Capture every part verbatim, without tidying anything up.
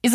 is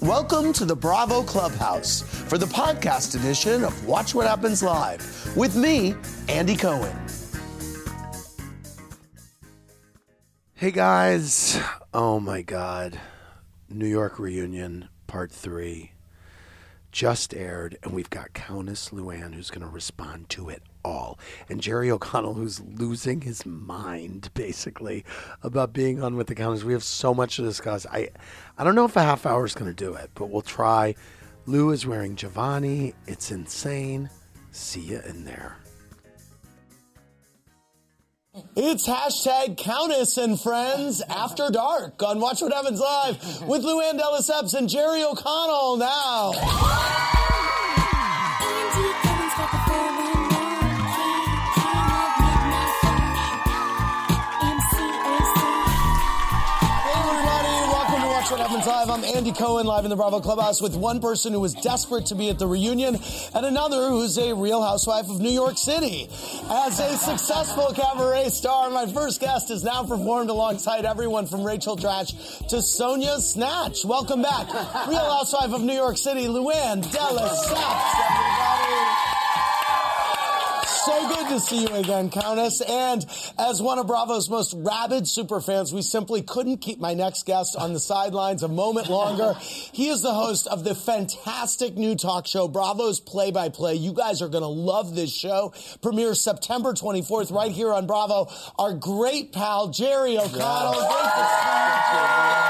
Welcome to the Bravo Clubhouse for the podcast edition of Watch What Happens Live with me, Andy Cohen. Hey guys, oh my God, New York Reunion Part three just aired, and we've got Countess Luann who's going to respond to it all, and Jerry O'Connell who's losing his mind basically about being on with the Countess. We have so much to discuss. I, I don't know if a half hour is going to do it, but we'll try. Lou is wearing Jovani. It's insane. See you in there. It's hashtag Countess and Friends After Dark on Watch What Happens Live with Luann de Lesseps and Jerry O'Connell now. Live. I'm Andy Cohen, live in the Bravo Clubhouse with one person who was desperate to be at the reunion and another who's a real housewife of New York City. As a successful cabaret star, my first guest has now performed alongside everyone from Rachel Dratch to Sonia Snatch. Welcome back, real housewife of New York City, Luann de Lesseps, everybody. So good to see you again, Countess. And as one of Bravo's most rabid superfans, we simply couldn't keep my next guest on the sidelines a moment longer. He is the host of the fantastic new talk show, Bravo's Play by Play. You guys are going to love this show. Premieres September twenty-fourth right here on Bravo. Our great pal, Jerry O'Connell. Yeah. Thank you. Yeah.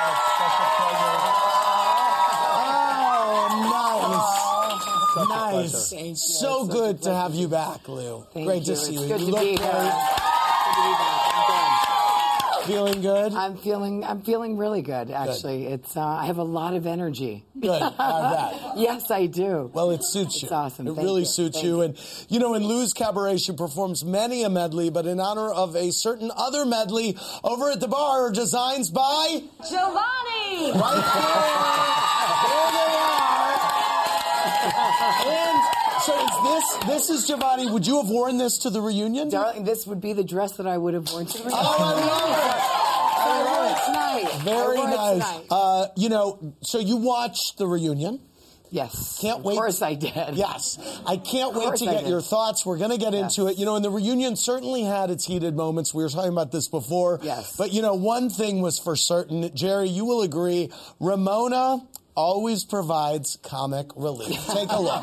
Nice. Thank so you. Good to have you back, Lou. Thank Great you. To see it's you. Good you to look be here. Great. Good to be back. I'm good. Feeling good? I'm feeling. I'm feeling really good. Actually, good. It's. Uh, I have a lot of energy. Good. I bet. Yes, I do. Well, it suits you. It's awesome. It Thank really you. Suits Thank you. And you know, in Lou's cabaret, she performs many a medley, but in honor of a certain other medley over at the bar, are designs by Jovani. Right there. There they are. And so is this, this is Jovani. Would you have worn this to the reunion? Darling, this would be the dress that I would have worn to the reunion. Oh, I love it. I love it. Very nice. Uh, you know, so you watched the reunion. Yes. Can't wait. Of course I did. Yes. I can't wait to get your thoughts. We're going to get into it. You know, and the reunion certainly had its heated moments. We were talking about this before. Yes. But, you know, one thing was for certain. Jerry, you will agree. Ramona always provides comic relief. Take a look.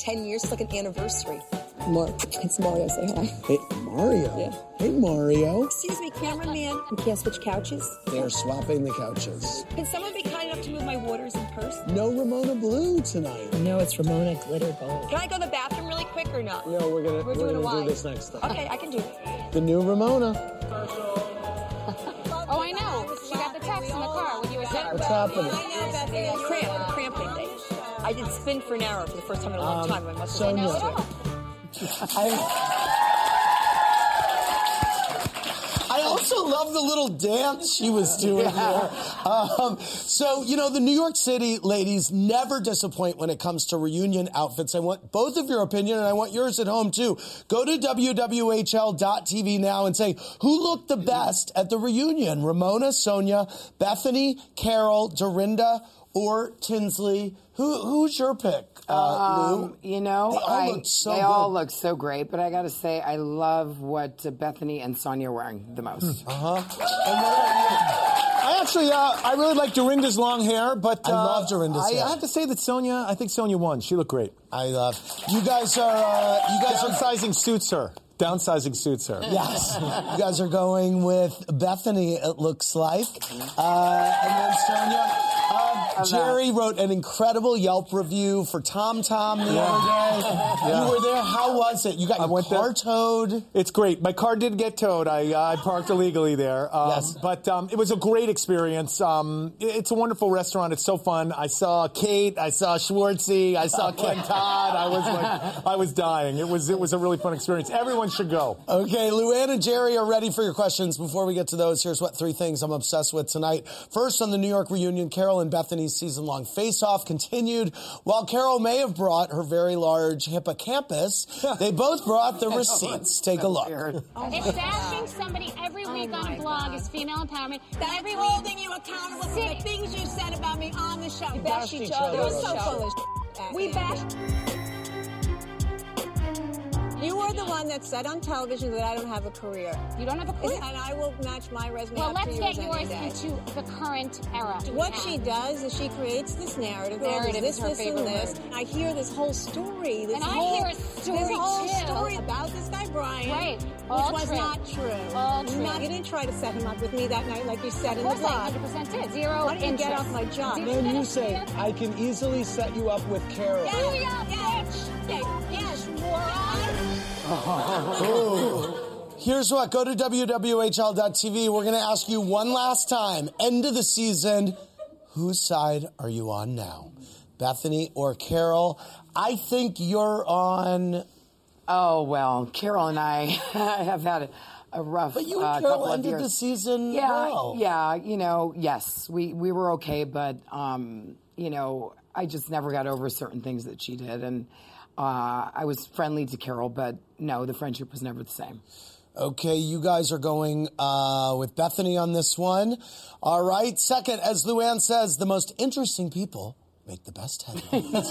Ten years, like an anniversary. Mar- it's Mario, say hi. Hey, Mario? Yeah. Hey, Mario. Excuse me, cameraman. We can't switch couches? They're swapping the couches. Can someone be kind enough to move my waters in person? No Ramona Blue tonight. No, it's Ramona Glitter Gold. Can I go to the bathroom really quick or not? No, we're going we're we're to do this next time. Okay, I can do it. The new Ramona. Oh, I know. She got the text in the car. What's happening? Cramp, cramp, cramping. I did spin for an hour for the first time in a long um, time. I must have been I also love the little dance she was doing yeah. there. Um, so, you know, the New York City ladies never disappoint when it comes to reunion outfits. I want both of your opinion, and I want yours at home, too. Go to W W H L dot T V now and say, who looked the best at the reunion? Ramona, Sonia, Bethany, Carol, Dorinda, or Tinsley? Who, who's your pick, uh, Lou? Um, you know, they all, I, look so they all look so great, but I got to say, I love what Bethany and Sonia are wearing the most. Uh-huh. And what about you? actually, uh, I really like Dorinda's long hair, but... Uh, I love Dorinda's I, hair. I have to say that Sonia, I think Sonia won. She looked great. I love... You guys are... Uh, you guys Downsizing are... suits her. Downsizing suits her. Yes. You guys are going with Bethany, it looks like. Uh, and then Sonia... Uh, Jerry wrote an incredible Yelp review for Tom Tom the yeah. other day. Yeah. You were there. How was it? You got your car towed. It's great. My car did get towed. I, uh, I parked illegally there. Um, yes. But um, it was a great experience. Um, it, it's a wonderful restaurant. It's so fun. I saw Kate. I saw Schwartzy. I saw Ken Todd. I was like, I was dying. It was, it was a really fun experience. Everyone should go. Okay, Luann and Jerry are ready for your questions. Before we get to those, here's what three things I'm obsessed with tonight. First, on the New York reunion, Carol and Bethany's season-long face-off continued. While Carol may have brought her very large hippocampus, they both brought the receipts. Take a look. It's asking somebody every week oh on a blog God. Is female empowerment. That's every holding week. You accountable for the things you said about me on the show. We bashed each other. We're so full of shit. We bashed... You were the one that said on television that I don't have a career. You don't have a career? And I will match my resume. Well, let's get yours into the current era. What she does is she creates this narrative. Narrative is her favorite word. I hear this whole story. And I hear a story, too. This whole story about this guy, Brian. Right. Which was not true. All true. You didn't try to set him up with me that night like you said in the blog. Of course I one hundred percent did. Zero interest. Why don't you get off my job? Then you say, I can easily set you up with Carol. Yeah, yeah, bitch. Yes, what? Here's what. Go to W W H L dot T V. We're going to ask you one last time. End of the season. Whose side are you on now? Bethany or Carol? I think you're on... Oh, well, Carol and I have had a, a rough couple of years. But you and Carol uh, ended the season yeah, well. Yeah, you know, yes. We, we were okay, but, um, you know, I just never got over certain things that she did, and... Uh, I was friendly to Carol, but no, the friendship was never the same. Okay, you guys are going uh, with Bethany on this one. All right. Second, as Luann says, the most interesting people make the best headlines.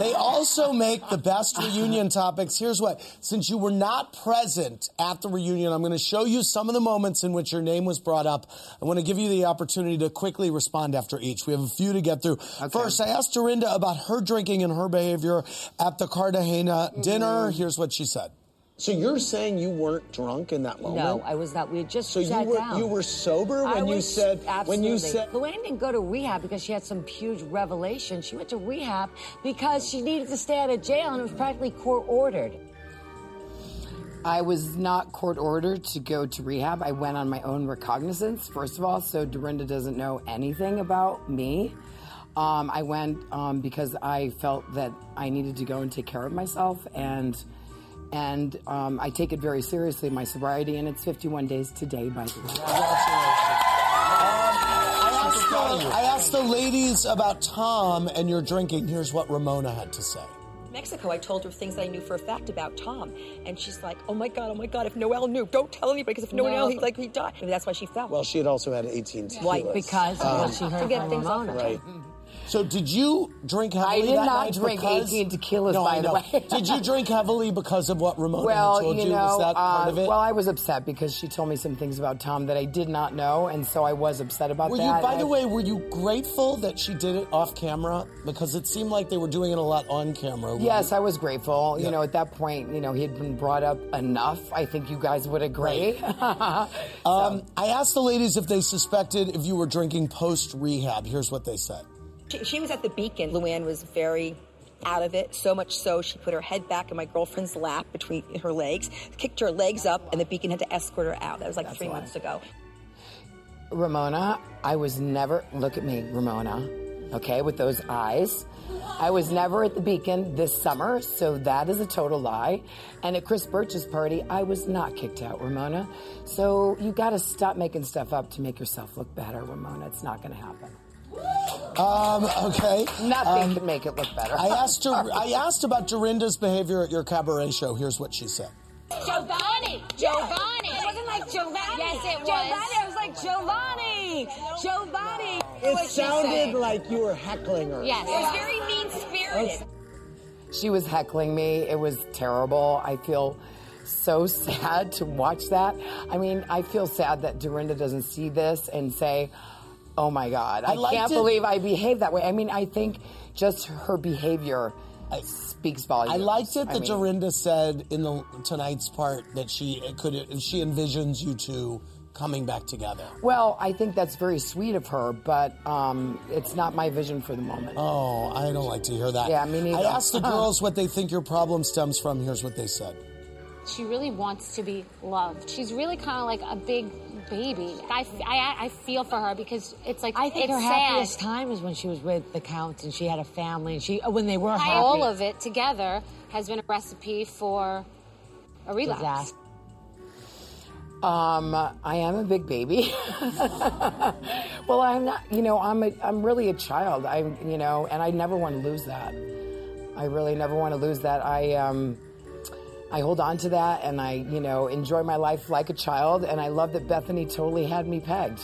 They also make the best reunion topics. Here's what. Since you were not present at the reunion, I'm going to show you some of the moments in which your name was brought up. I want to give you the opportunity to quickly respond after each. We have a few to get through. Okay. First, I asked Dorinda about her drinking and her behavior at the Cartagena mm-hmm. dinner. Here's what she said. So you're saying you weren't drunk in that moment? No, I was not. We had just so sat you were, down. So you were sober when I was, you said... Absolutely. When you said... Luann didn't go to rehab because she had some huge revelation. She went to rehab because she needed to stay out of jail, and it was practically court-ordered. I was not court-ordered to go to rehab. I went on my own recognizance, first of all, so Dorinda doesn't know anything about me. Um, I went um, because I felt that I needed to go and take care of myself, and... And um, I take it very seriously, my sobriety, and it's fifty-one days today, by the way. Congratulations. Um, I asked the ladies about Tom and your drinking. Here's what Ramona had to say. Mexico, I told her things I knew for a fact about Tom, and she's like, "Oh my God, oh my God! If Noelle knew, don't tell anybody, because if no one else, he like he died." And that's why she fell. Well, she had also had eighteen tequilas. Why? Because um, she heard from Ramona. Right. So did you drink heavily? I did that not drink because... eighteen tequilas, no, by the way. Did you drink heavily because of what Ramona well, told you? you know, was that uh, part of it? Well, I was upset because she told me some things about Tom that I did not know, and so I was upset about were that. You, by and the I... way, were you grateful that she did it off camera? Because it seemed like they were doing it a lot on camera. Right? Yes, I was grateful. Yeah. You know, at that point, you know, he had been brought up enough. I think you guys would agree. Right. so. um, I asked the ladies if they suspected if you were drinking post-rehab. Here's what they said. She, she was at the Beacon. Luann was very out of it, so much so she put her head back in my girlfriend's lap between her legs, kicked her legs up, and the Beacon had to escort her out. That was like That's three why. months ago. Ramona, I was never... Look at me, Ramona, okay, with those eyes. I was never at the Beacon this summer, so that is a total lie. And at Chris Birch's party, I was not kicked out, Ramona. So you got to stop making stuff up to make yourself look better, Ramona. It's not going to happen. Um, okay. Nothing um, can make it look better. I asked her, I asked about Dorinda's behavior at your cabaret show. Here's what she said. Jovani! Jovani! It wasn't like Jovani. Yes, it was. Jovani, I was like, Jovani! Jovani! It sounded like you were heckling her. Yes. It was very mean-spirited. She was heckling me. It was terrible. I feel... so sad to watch that. I mean, I feel sad that Dorinda doesn't see this and say, oh my God, I, I like can't to... believe I behaved that way. I mean, I think just her behavior I, speaks volumes. I liked it that I mean, Dorinda said in the tonight's part that she could, she envisions you two coming back together. Well, I think that's very sweet of her, but um, it's not my vision for the moment. Oh, I don't like to hear that. Yeah, me neither. I asked the girls what they think your problem stems from. Here's what they said. She really wants to be loved. She's really kind of like a big baby. I, I, I feel for her because it's like, I think her sad. happiest time is when she was with the Count and she had a family and she, when they were I, happy. All of it together has been a recipe for a relapse. Disaster. Um, I am a big baby. Well, I'm not, you know, I'm a, I'm really a child. I'm, you know, and I never want to lose that. I really never want to lose that. I, um, I hold on to that and I, you know, enjoy my life like a child. And I love that Bethany totally had me pegged.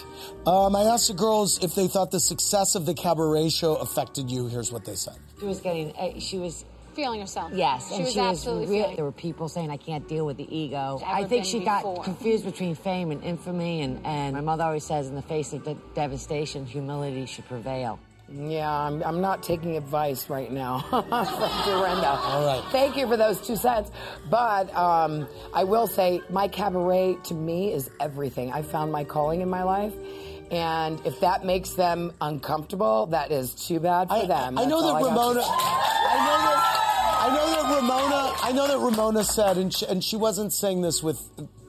Um, I asked the girls if they thought the success of the cabaret show affected you. Here's what they said. She was getting, uh, she was... feeling herself. Yes. She and was she absolutely was real. There were people saying, I can't deal with the ego. I think she before. got confused between fame and infamy. And, and my mother always says, in the face of de- devastation, humility should prevail. Yeah, I'm, I'm not taking advice right now from Dorinda. All right. Thank you for those two cents. But um, I will say, my cabaret, to me, is everything. I found my calling in my life. And if that makes them uncomfortable, that is too bad for I, them. I, I know that I Ramona... I know that... I know that Ramona. I know that Ramona said, and she, and she wasn't saying this with.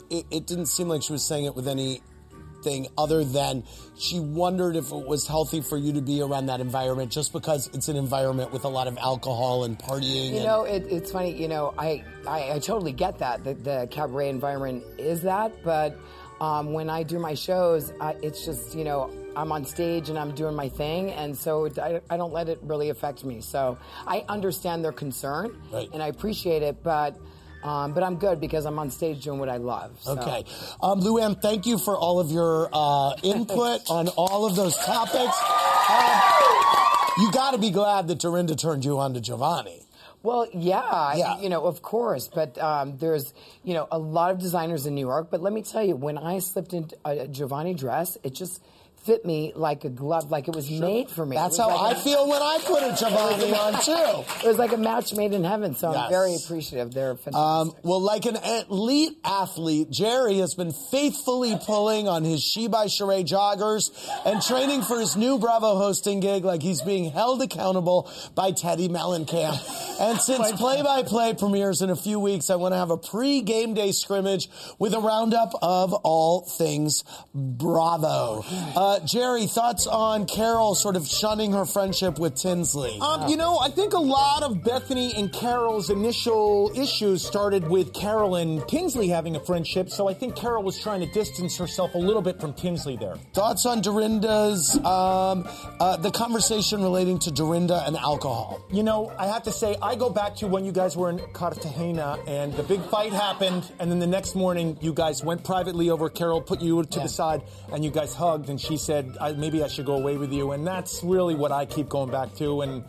It, it didn't seem like she was saying it with anything other than she wondered if it was healthy for you to be around that environment, just because it's an environment with a lot of alcohol and partying. You and, know, it, it's funny. You know, I, I I totally get that. The, the cabaret environment is that, but um, when I do my shows, I, it's just you know. I'm on stage and I'm doing my thing, and so it, I, I don't let it really affect me. So I understand their concern, right. and I appreciate it, but um, but I'm good because I'm on stage doing what I love. So. Okay. Um, Luann, thank you for all of your uh, input on all of those topics. Um, you got to be glad that Dorinda turned you on to Jovani. Well, yeah, yeah. I, you know, of course, but um, there's, you know, a lot of designers in New York, but let me tell you, when I slipped into a Jovani dress, it just... fit me like a glove, like it was sure. made for me. That's how like I a, feel when I put a Jovani on, too. It was like a match made in heaven, so yes. I'm very appreciative. They're fantastic. Um, well, like an elite athlete, Jerry has been faithfully pulling on his She by Sheree joggers and training for his new Bravo hosting gig like he's being held accountable by Teddy Mellencamp. And since Play-by-Play premieres in a few weeks, I want to have a pre-game day scrimmage with a roundup of all things Bravo. Uh, Uh, Jerry, thoughts on Carol sort of shunning her friendship with Tinsley? Um, you know, I think a lot of Bethany and Carol's initial issues started with Carol and Tinsley having a friendship, so I think Carol was trying to distance herself a little bit from Tinsley there. Thoughts on Dorinda's, um, uh, the conversation relating to Dorinda and alcohol? You know, I have to say, I go back to when you guys were in Cartagena, and the big fight happened, and then the next morning, you guys went privately over, Carol put you to yeah. the side, and you guys hugged, and she said, I, maybe I should go away with you. And that's really what I keep going back to. And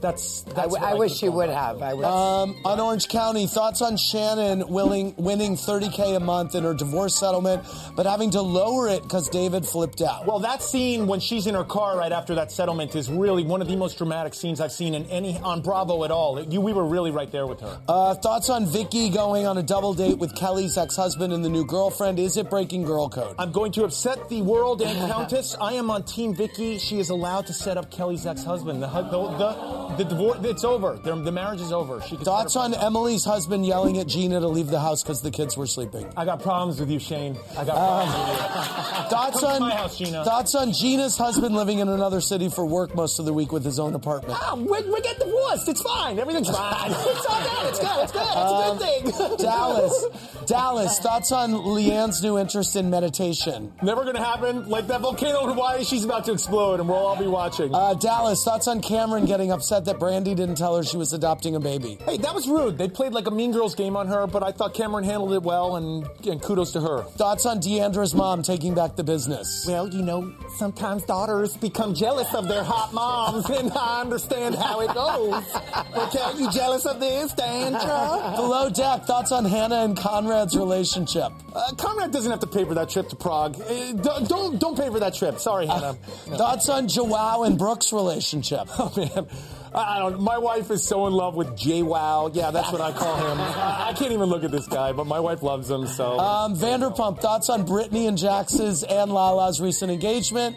that's... that's I, w- I, I wish you would have. I um, yeah. On Orange County, thoughts on Shannon willing, winning thirty K a month in her divorce settlement, but having to lower it because David flipped out. Well, that scene when she's in her car right after that settlement is really one of the most dramatic scenes I've seen in any on Bravo at all. You, we were really right there with her. Uh, thoughts on Vicky going on a double date with Kelly's ex-husband and the new girlfriend. Is it breaking girl code? I'm going to upset the world and Countess. I am on Team Vicky. She is allowed to set up Kelly's ex-husband. The the, the, the divorce, it's over. The, the marriage is over. She Thoughts on Emily's husband yelling at Gina to leave the house because the kids were sleeping. I got problems with you, Shane. I got problems um, with you. Thoughts on my house, Gina. Thoughts on Gina's husband living in another city for work most of the week with his own apartment. Oh, we're, we're getting divorced. It's fine. Everything's fine. It's all good. It's good. It's good. It's um, a good thing. Dallas. Dallas. Thoughts on Leanne's new interest in meditation. Never going to happen. Like that volcano. Why she's about to explode, and we'll all be watching. Uh, Dallas, thoughts on Cameron getting upset that Brandy didn't tell her she was adopting a baby? Hey, that was rude. They played like a Mean Girls game on her, but I thought Cameron handled it well, and, and kudos to her. Thoughts on Deandra's mom taking back the business? Well, you know, sometimes daughters become jealous of their hot moms, and I understand how it goes. But Jack, you jealous of this, Deandra? Below Deck, thoughts on Hannah and Conrad's relationship? Uh, Conrad doesn't have to pay for that trip to Prague. Uh, don't, don't don't pay for that trip. Sorry, Hannah. Uh, no. Thoughts on Joao and Brooke's relationship? Oh, man. I don't. My wife is so in love with J-Wow. Yeah, that's what I call him. I, I can't even look at this guy, but my wife loves him. So. Um, Vanderpump, thoughts on Brittany and Jax's and Lala's recent engagement?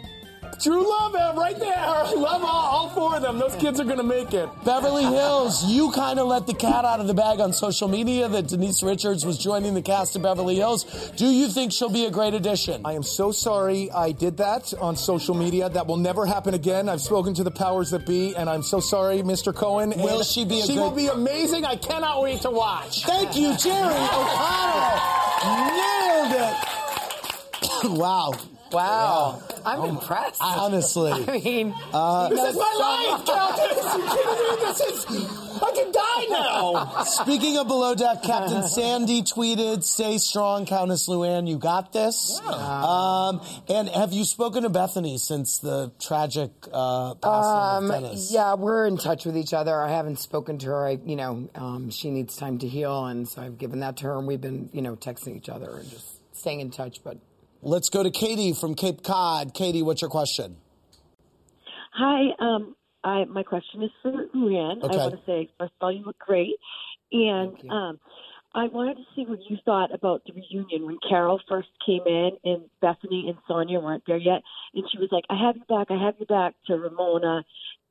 True love, Em, right there. Love all, all four of them. Those kids are going to make it. Beverly Hills, you kind of let the cat out of the bag on social media that Denise Richards was joining the cast of Beverly Hills. Do you think she'll be a great addition? I am so sorry I did that on social media. That will never happen again. I've spoken to the powers that be, and I'm so sorry, Mister Cohen. Will and she be a She good... will be amazing. I cannot wait to watch. Thank you, Jerry O'Connell. Nailed it. Wow. Wow. Yeah. I'm oh, impressed. I, honestly. I mean... Uh, this is my life, Calvin! This is... I can die now! Speaking of Below Deck, Captain Sandy tweeted, stay strong, Countess Luann, you got this. Yeah. Um, and have you spoken to Bethany since the tragic uh, passing um, of Dennis? Yeah, we're in touch with each other. I haven't spoken to her. I, you know, um, she needs time to heal, and so I've given that to her, and we've been, you know, texting each other and just staying in touch, but... Let's go to Katie from Cape Cod. Katie, what's your question? Hi. Um, I, my question is for Luann. Okay. I want to say, first of all, you look great. And um, I wanted to see what you thought about the reunion when Carol first came in and Bethany and Sonia weren't there yet. And she was like, I have you back. I have you back to Ramona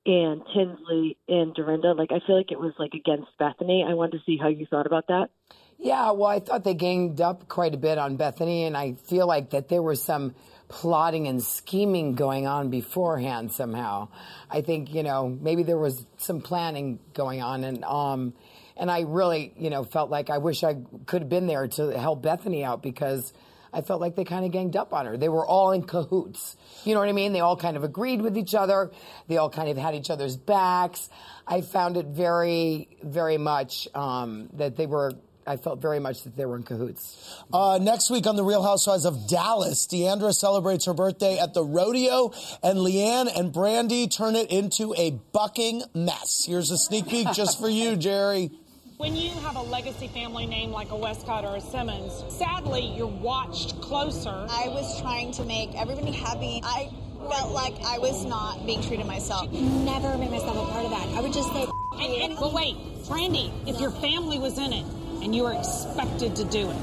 and Tinsley and Dorinda. Like, I feel like it was like against Bethany. I wanted to see how you thought about that. Yeah, well, I thought they ganged up quite a bit on Bethany, and I feel like that there was some plotting and scheming going on beforehand somehow. I think, you know, maybe there was some planning going on, and um, and I really, you know, felt like I wish I could have been there to help Bethany out because I felt like they kind of ganged up on her. They were all in cahoots. You know what I mean? They all kind of agreed with each other. They all kind of had each other's backs. I found it very, very much um, that they were... I felt very much that they were in cahoots. Uh, next week on The Real Housewives of Dallas, Deandra celebrates her birthday at the rodeo, and Leanne and Brandy turn it into a bucking mess. Here's a sneak peek just for you, Jerry. When you have a legacy family name like a Westcott or a Simmons, sadly, you're watched closer. I was trying to make everybody happy. I felt like I was not being true to myself. I could never make myself a part of that. I would just say... And, and, but wait, Brandy, if your family was in it, and you are expected to do it.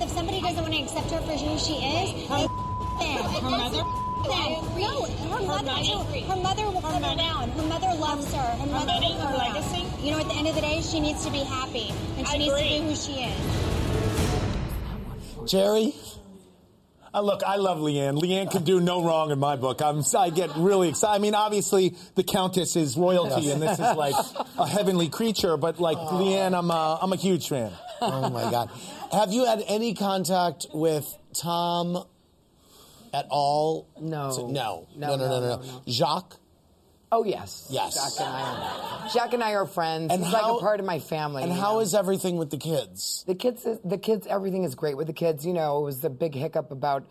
If somebody doesn't want to accept her for who she is, her, they her, her mother? Them. No, her, her mother, money, her mother will her put money. her down. Her mother loves her. Her, her mother money, will her, her legacy. Down. You know, at the end of the day, she needs to be happy, and she I needs agree. to be who she is. Jerry? Uh, look, I love Leanne. Leanne can do no wrong in my book. I'm, I get really excited. I mean, obviously, the Countess is royalty, yes. and this is like a heavenly creature. But like oh. Leanne, I'm a, I'm a huge fan. Oh my God! Have you had any contact with Tom at all? No, so, no. No, no, no, no, no, no, no. Jacques. Oh yes, yes. Jacques and I are, Jacques and I are friends. And He's how, like a part of my family. And how know? is everything with the kids? The kids, the kids, everything is great with the kids. You know, it was the big hiccup about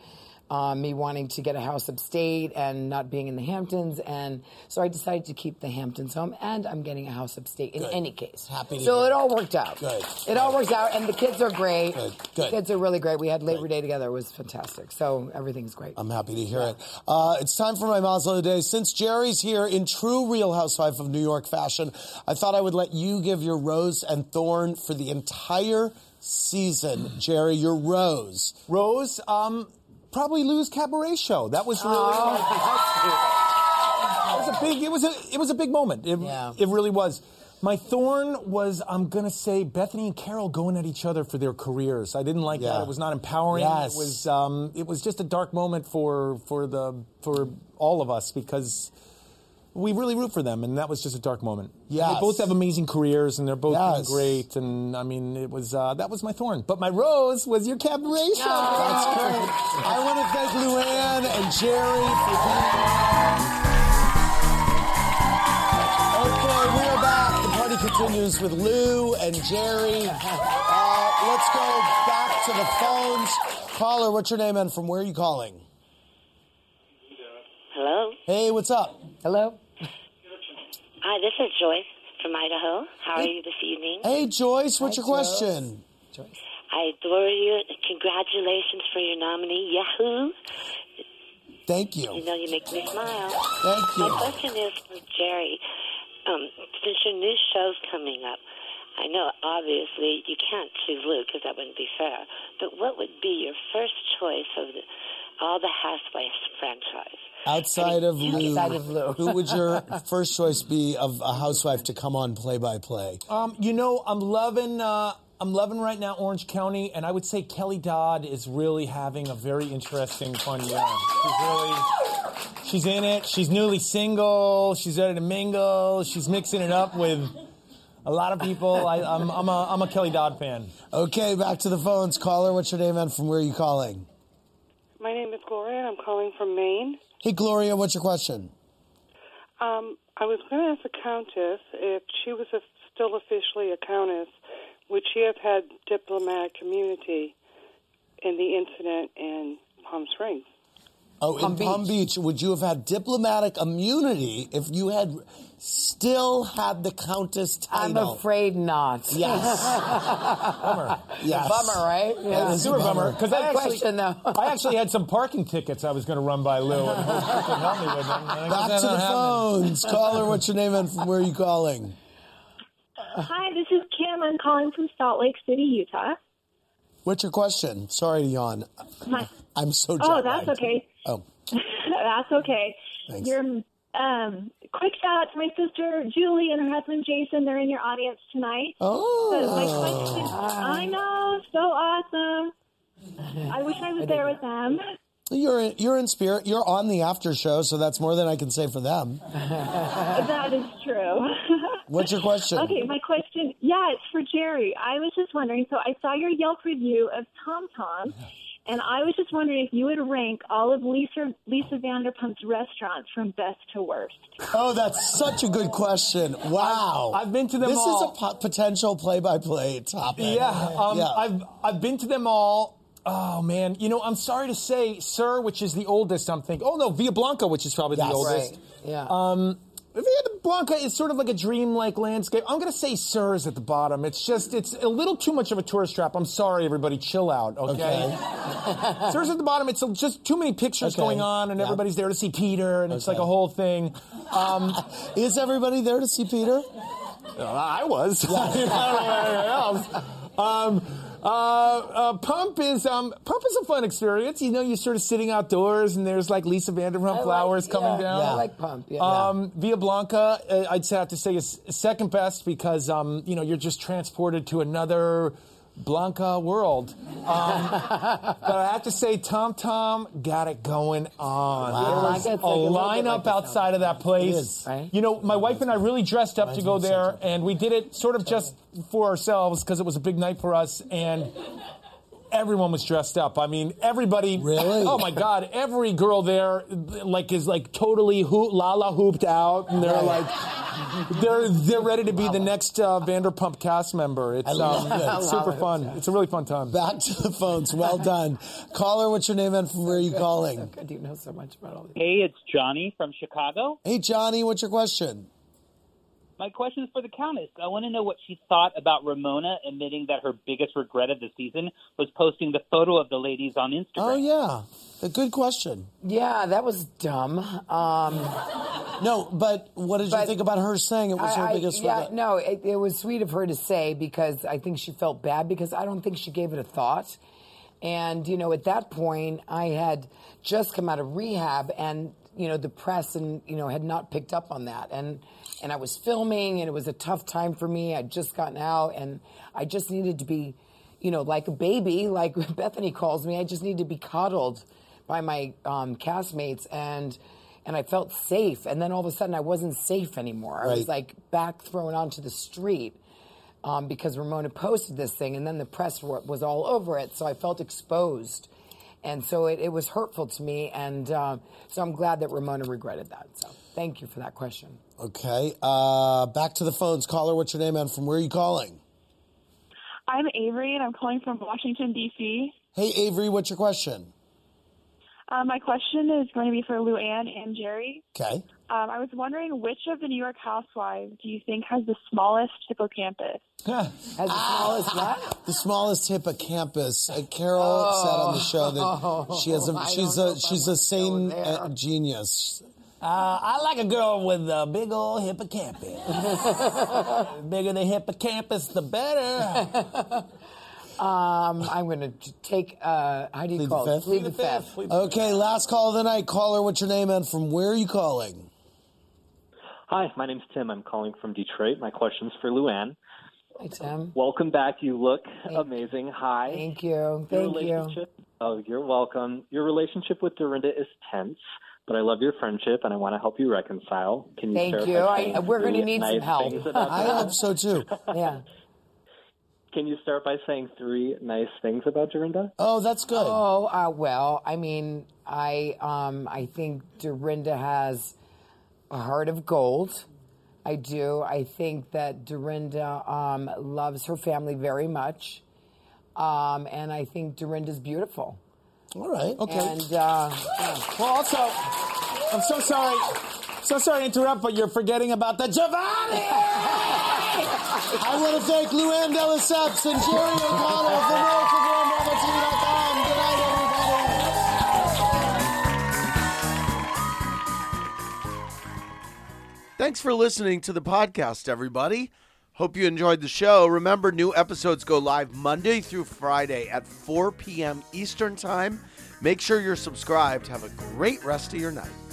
um, me wanting to get a house upstate and not being in the Hamptons, and so I decided to keep the Hamptons home, and I'm getting a house upstate in Good. any case. Happy. To so it all worked out. Good. It Good. all worked out, and the kids are great. Good. Good. The kids are really great. We had Labor Good. Day together. It was fantastic. So everything's great. I'm happy to hear yeah. it. Uh, it's time for my Maslow of the day. Since Jerry's here in true Real Housewife of New York fashion, I thought I would let you give your rose and thorn for the entire season. Jerry, your rose. Rose, um, probably Lou's cabaret show. That was really... Oh. It was a big, it was a, it was a big moment. It, yeah. it really was. My thorn was, I'm going to say, Bethany and Carol going at each other for their careers. I didn't like yeah. that. It was not empowering. Yes. It was um, it was just a dark moment for for the for all of us because... We really root for them, and that was just a dark moment. Yeah, they both have amazing careers, and they're both yes. doing great. And I mean, it was uh, that was my thorn, but my rose was your cabaret show. That's great. I want to thank Luann and Jerry for being here. Okay, we are back. The party continues with Lou and Jerry. Uh, let's go back to the phones. Caller, what's your name and from where are you calling? Hello. Hey, what's up? Hello. Hi, this is Joyce from Idaho. How hey. are you this evening? Hey, Joyce, what's Hi, your Joyce. question? Joyce. I adore you. Congratulations for your nominee. Yahoo! Thank you. You know, you make me smile. Thank you. My question is for Jerry. Um, since your new show's coming up, I know, obviously, you can't choose Luke because that wouldn't be fair, but what would be your first choice of the, all the Housewives franchise? Outside of, Lou, outside of Lou, who would your first choice be of a housewife to come on play-by-play? Um, you know, I'm loving... Uh, I'm loving right now Orange County, and I would say Kelly Dodd is really having a very interesting, fun year. She's really... She's in it. She's newly single. She's ready to mingle. She's mixing it up with... a lot of people. I, I'm, I'm, a, I'm a Kelly Dodd fan. Okay, back to the phones. Caller, what's your name and from where are you calling? My name is Gloria, and I'm calling from Maine. Hey, Gloria, what's your question? Um, I was going to ask the Countess, if she was a, still officially a Countess, would she have had diplomatic immunity in the incident in Palm Springs? Oh, Palm in Beach. Palm Beach, would you have had diplomatic immunity if you had still had the Countess title? I'm afraid not. Yes. Bummer. Yes. Bummer, right? Yeah. Super bummer. Because I, I actually had some parking tickets I was going to run by Lou. And help me with them. Back to the phones. Caller, what's your name and from where are you calling? Hi, this is Kim. I'm calling from Salt Lake City, Utah. What's your question? Sorry to yawn. My, I'm so jet-lagged. Oh, that's okay. Oh. That's okay. Thanks. Your, um, quick shout out to my sister, Julie, and her husband, Jason. They're in your audience tonight. Oh. So my question, I know. So awesome. I wish I was I there with them. You're, you're in spirit. You're on the after show, so that's more than I can say for them. That is true. What's your question? Okay, my question, yeah, it's for Jerry. I was just wondering, so I saw your Yelp review of Tom Tom, and I was just wondering if you would rank all of Lisa, Lisa Vanderpump's restaurants from best to worst. Oh, that's such a good question. Wow. I've been to them this all. This is a po- potential play-by-play topic. Yeah, um, yeah. I've I've been to them all. Oh, man. You know, I'm sorry to say, SUR, which is the oldest, I'm thinking. Oh, no, Villa Blanca, which is probably yes, the oldest. Right. Yeah. Um, Villa Blanca is sort of like a dreamlike landscape. I'm going to say SUR is at the bottom. It's just, it's a little too much of a tourist trap. I'm sorry, everybody. Chill out, okay? okay. SUR's at the bottom. It's just too many pictures okay. going on, and yeah. everybody's there to see Peter, and okay. it's like a whole thing. Um, is everybody there to see Peter? Well, I was. Yeah. I don't know where else. Um... Uh, uh, Pump is um, Pump is a fun experience. You know, you're sort of sitting outdoors, and there's like Lisa Vanderpump like, flowers yeah, coming down. Yeah, I like Pump. Yeah, um, yeah. Villa Blanca, uh, I'd have to say is second best because um, you know, you're just transported to another Blanca world. Um, but I have to say, Tom Tom got it going on. Wow. There was a lineup outside of that place. It is, right? You know, my wife and I really dressed up to go there, and we did it sort of just for ourselves because it was a big night for us, and everyone was dressed up. I mean, everybody. Really? Oh my God! Every girl there, like, is like totally ho- la la hooped out, and they're like, they're they're ready to be the next uh, Vanderpump cast member. It's, um, it. it's super fun. It's a really fun time. Back to the phones. Well done, caller. What's your name and from where are you calling? So good. You know so much about all this. Hey, it's Johnny from Chicago. Hey, Johnny. What's your question? My question is for the Countess. I want to know what she thought about Ramona admitting that her biggest regret of the season was posting the photo of the ladies on Instagram. Oh, yeah. A good question. Yeah, that was dumb. Um, no, but what did but you think about her saying it was I, her biggest I, yeah, regret? No, it, it was sweet of her to say because I think she felt bad because I don't think she gave it a thought. And, you know, at that point, I had just come out of rehab and, you know, the press and, you know, had not picked up on that. And... And I was filming, and it was a tough time for me. I'd just gotten out, and I just needed to be, you know, like a baby, like Bethany calls me. I just needed to be coddled by my um, castmates, and and I felt safe. And then all of a sudden, I wasn't safe anymore. I right. was, like, back thrown onto the street um, because Ramona posted this thing, and then the press was all over it, so I felt exposed. And so it, it was hurtful to me, and uh, so I'm glad that Ramona regretted that. So thank you for that question. Okay. Uh, back to the phones. Caller, what's your name and from where are you calling? I'm Avery, and I'm calling from Washington, D C Hey, Avery, what's your question? Uh, my question is going to be for Luann and Jerry. Okay. Um, I was wondering, which of the New York housewives do you think has the smallest hippocampus? Has the smallest what? The smallest hippocampus. Uh, Carol oh. said on the show that oh. she has a, she's a she's a sane uh, genius. Uh, I like a girl with a big old hippocampus. The bigger the hippocampus, the better. Um, I'm going to take, uh, how do you Lead call it? Plead the fifth. Okay, last call of the night. Caller, what's your name and from where are you calling? Hi, my name's Tim. I'm calling from Detroit. My question's for Luann. Hi, Tim. Welcome back. You look Thank amazing. Hi. Thank you. Thank you. Oh, you're welcome. Your relationship with Dorinda is tense, but I love your friendship, and I want to help you reconcile. Can you Thank share you. I, we're going to need nice some help. I hope so, too. Yeah. Can you start by saying three nice things about Dorinda? Oh, that's good. Oh, uh, well, I mean, I um, I think Dorinda has a heart of gold. I do. I think that Dorinda um, loves her family very much. Um, and I think Dorinda's beautiful. All right. Okay. And, uh, yeah. Well, also, I'm so sorry. So sorry to interrupt, but you're forgetting about the Jovani! I want to thank Luann de Lesseps and Jerry O'Connell for their program on W W H L dot com. Good night, everybody. Thanks for listening to the podcast, everybody. Hope you enjoyed the show. Remember, new episodes go live Monday through Friday at four p.m. Eastern Time. Make sure you're subscribed. Have a great rest of your night.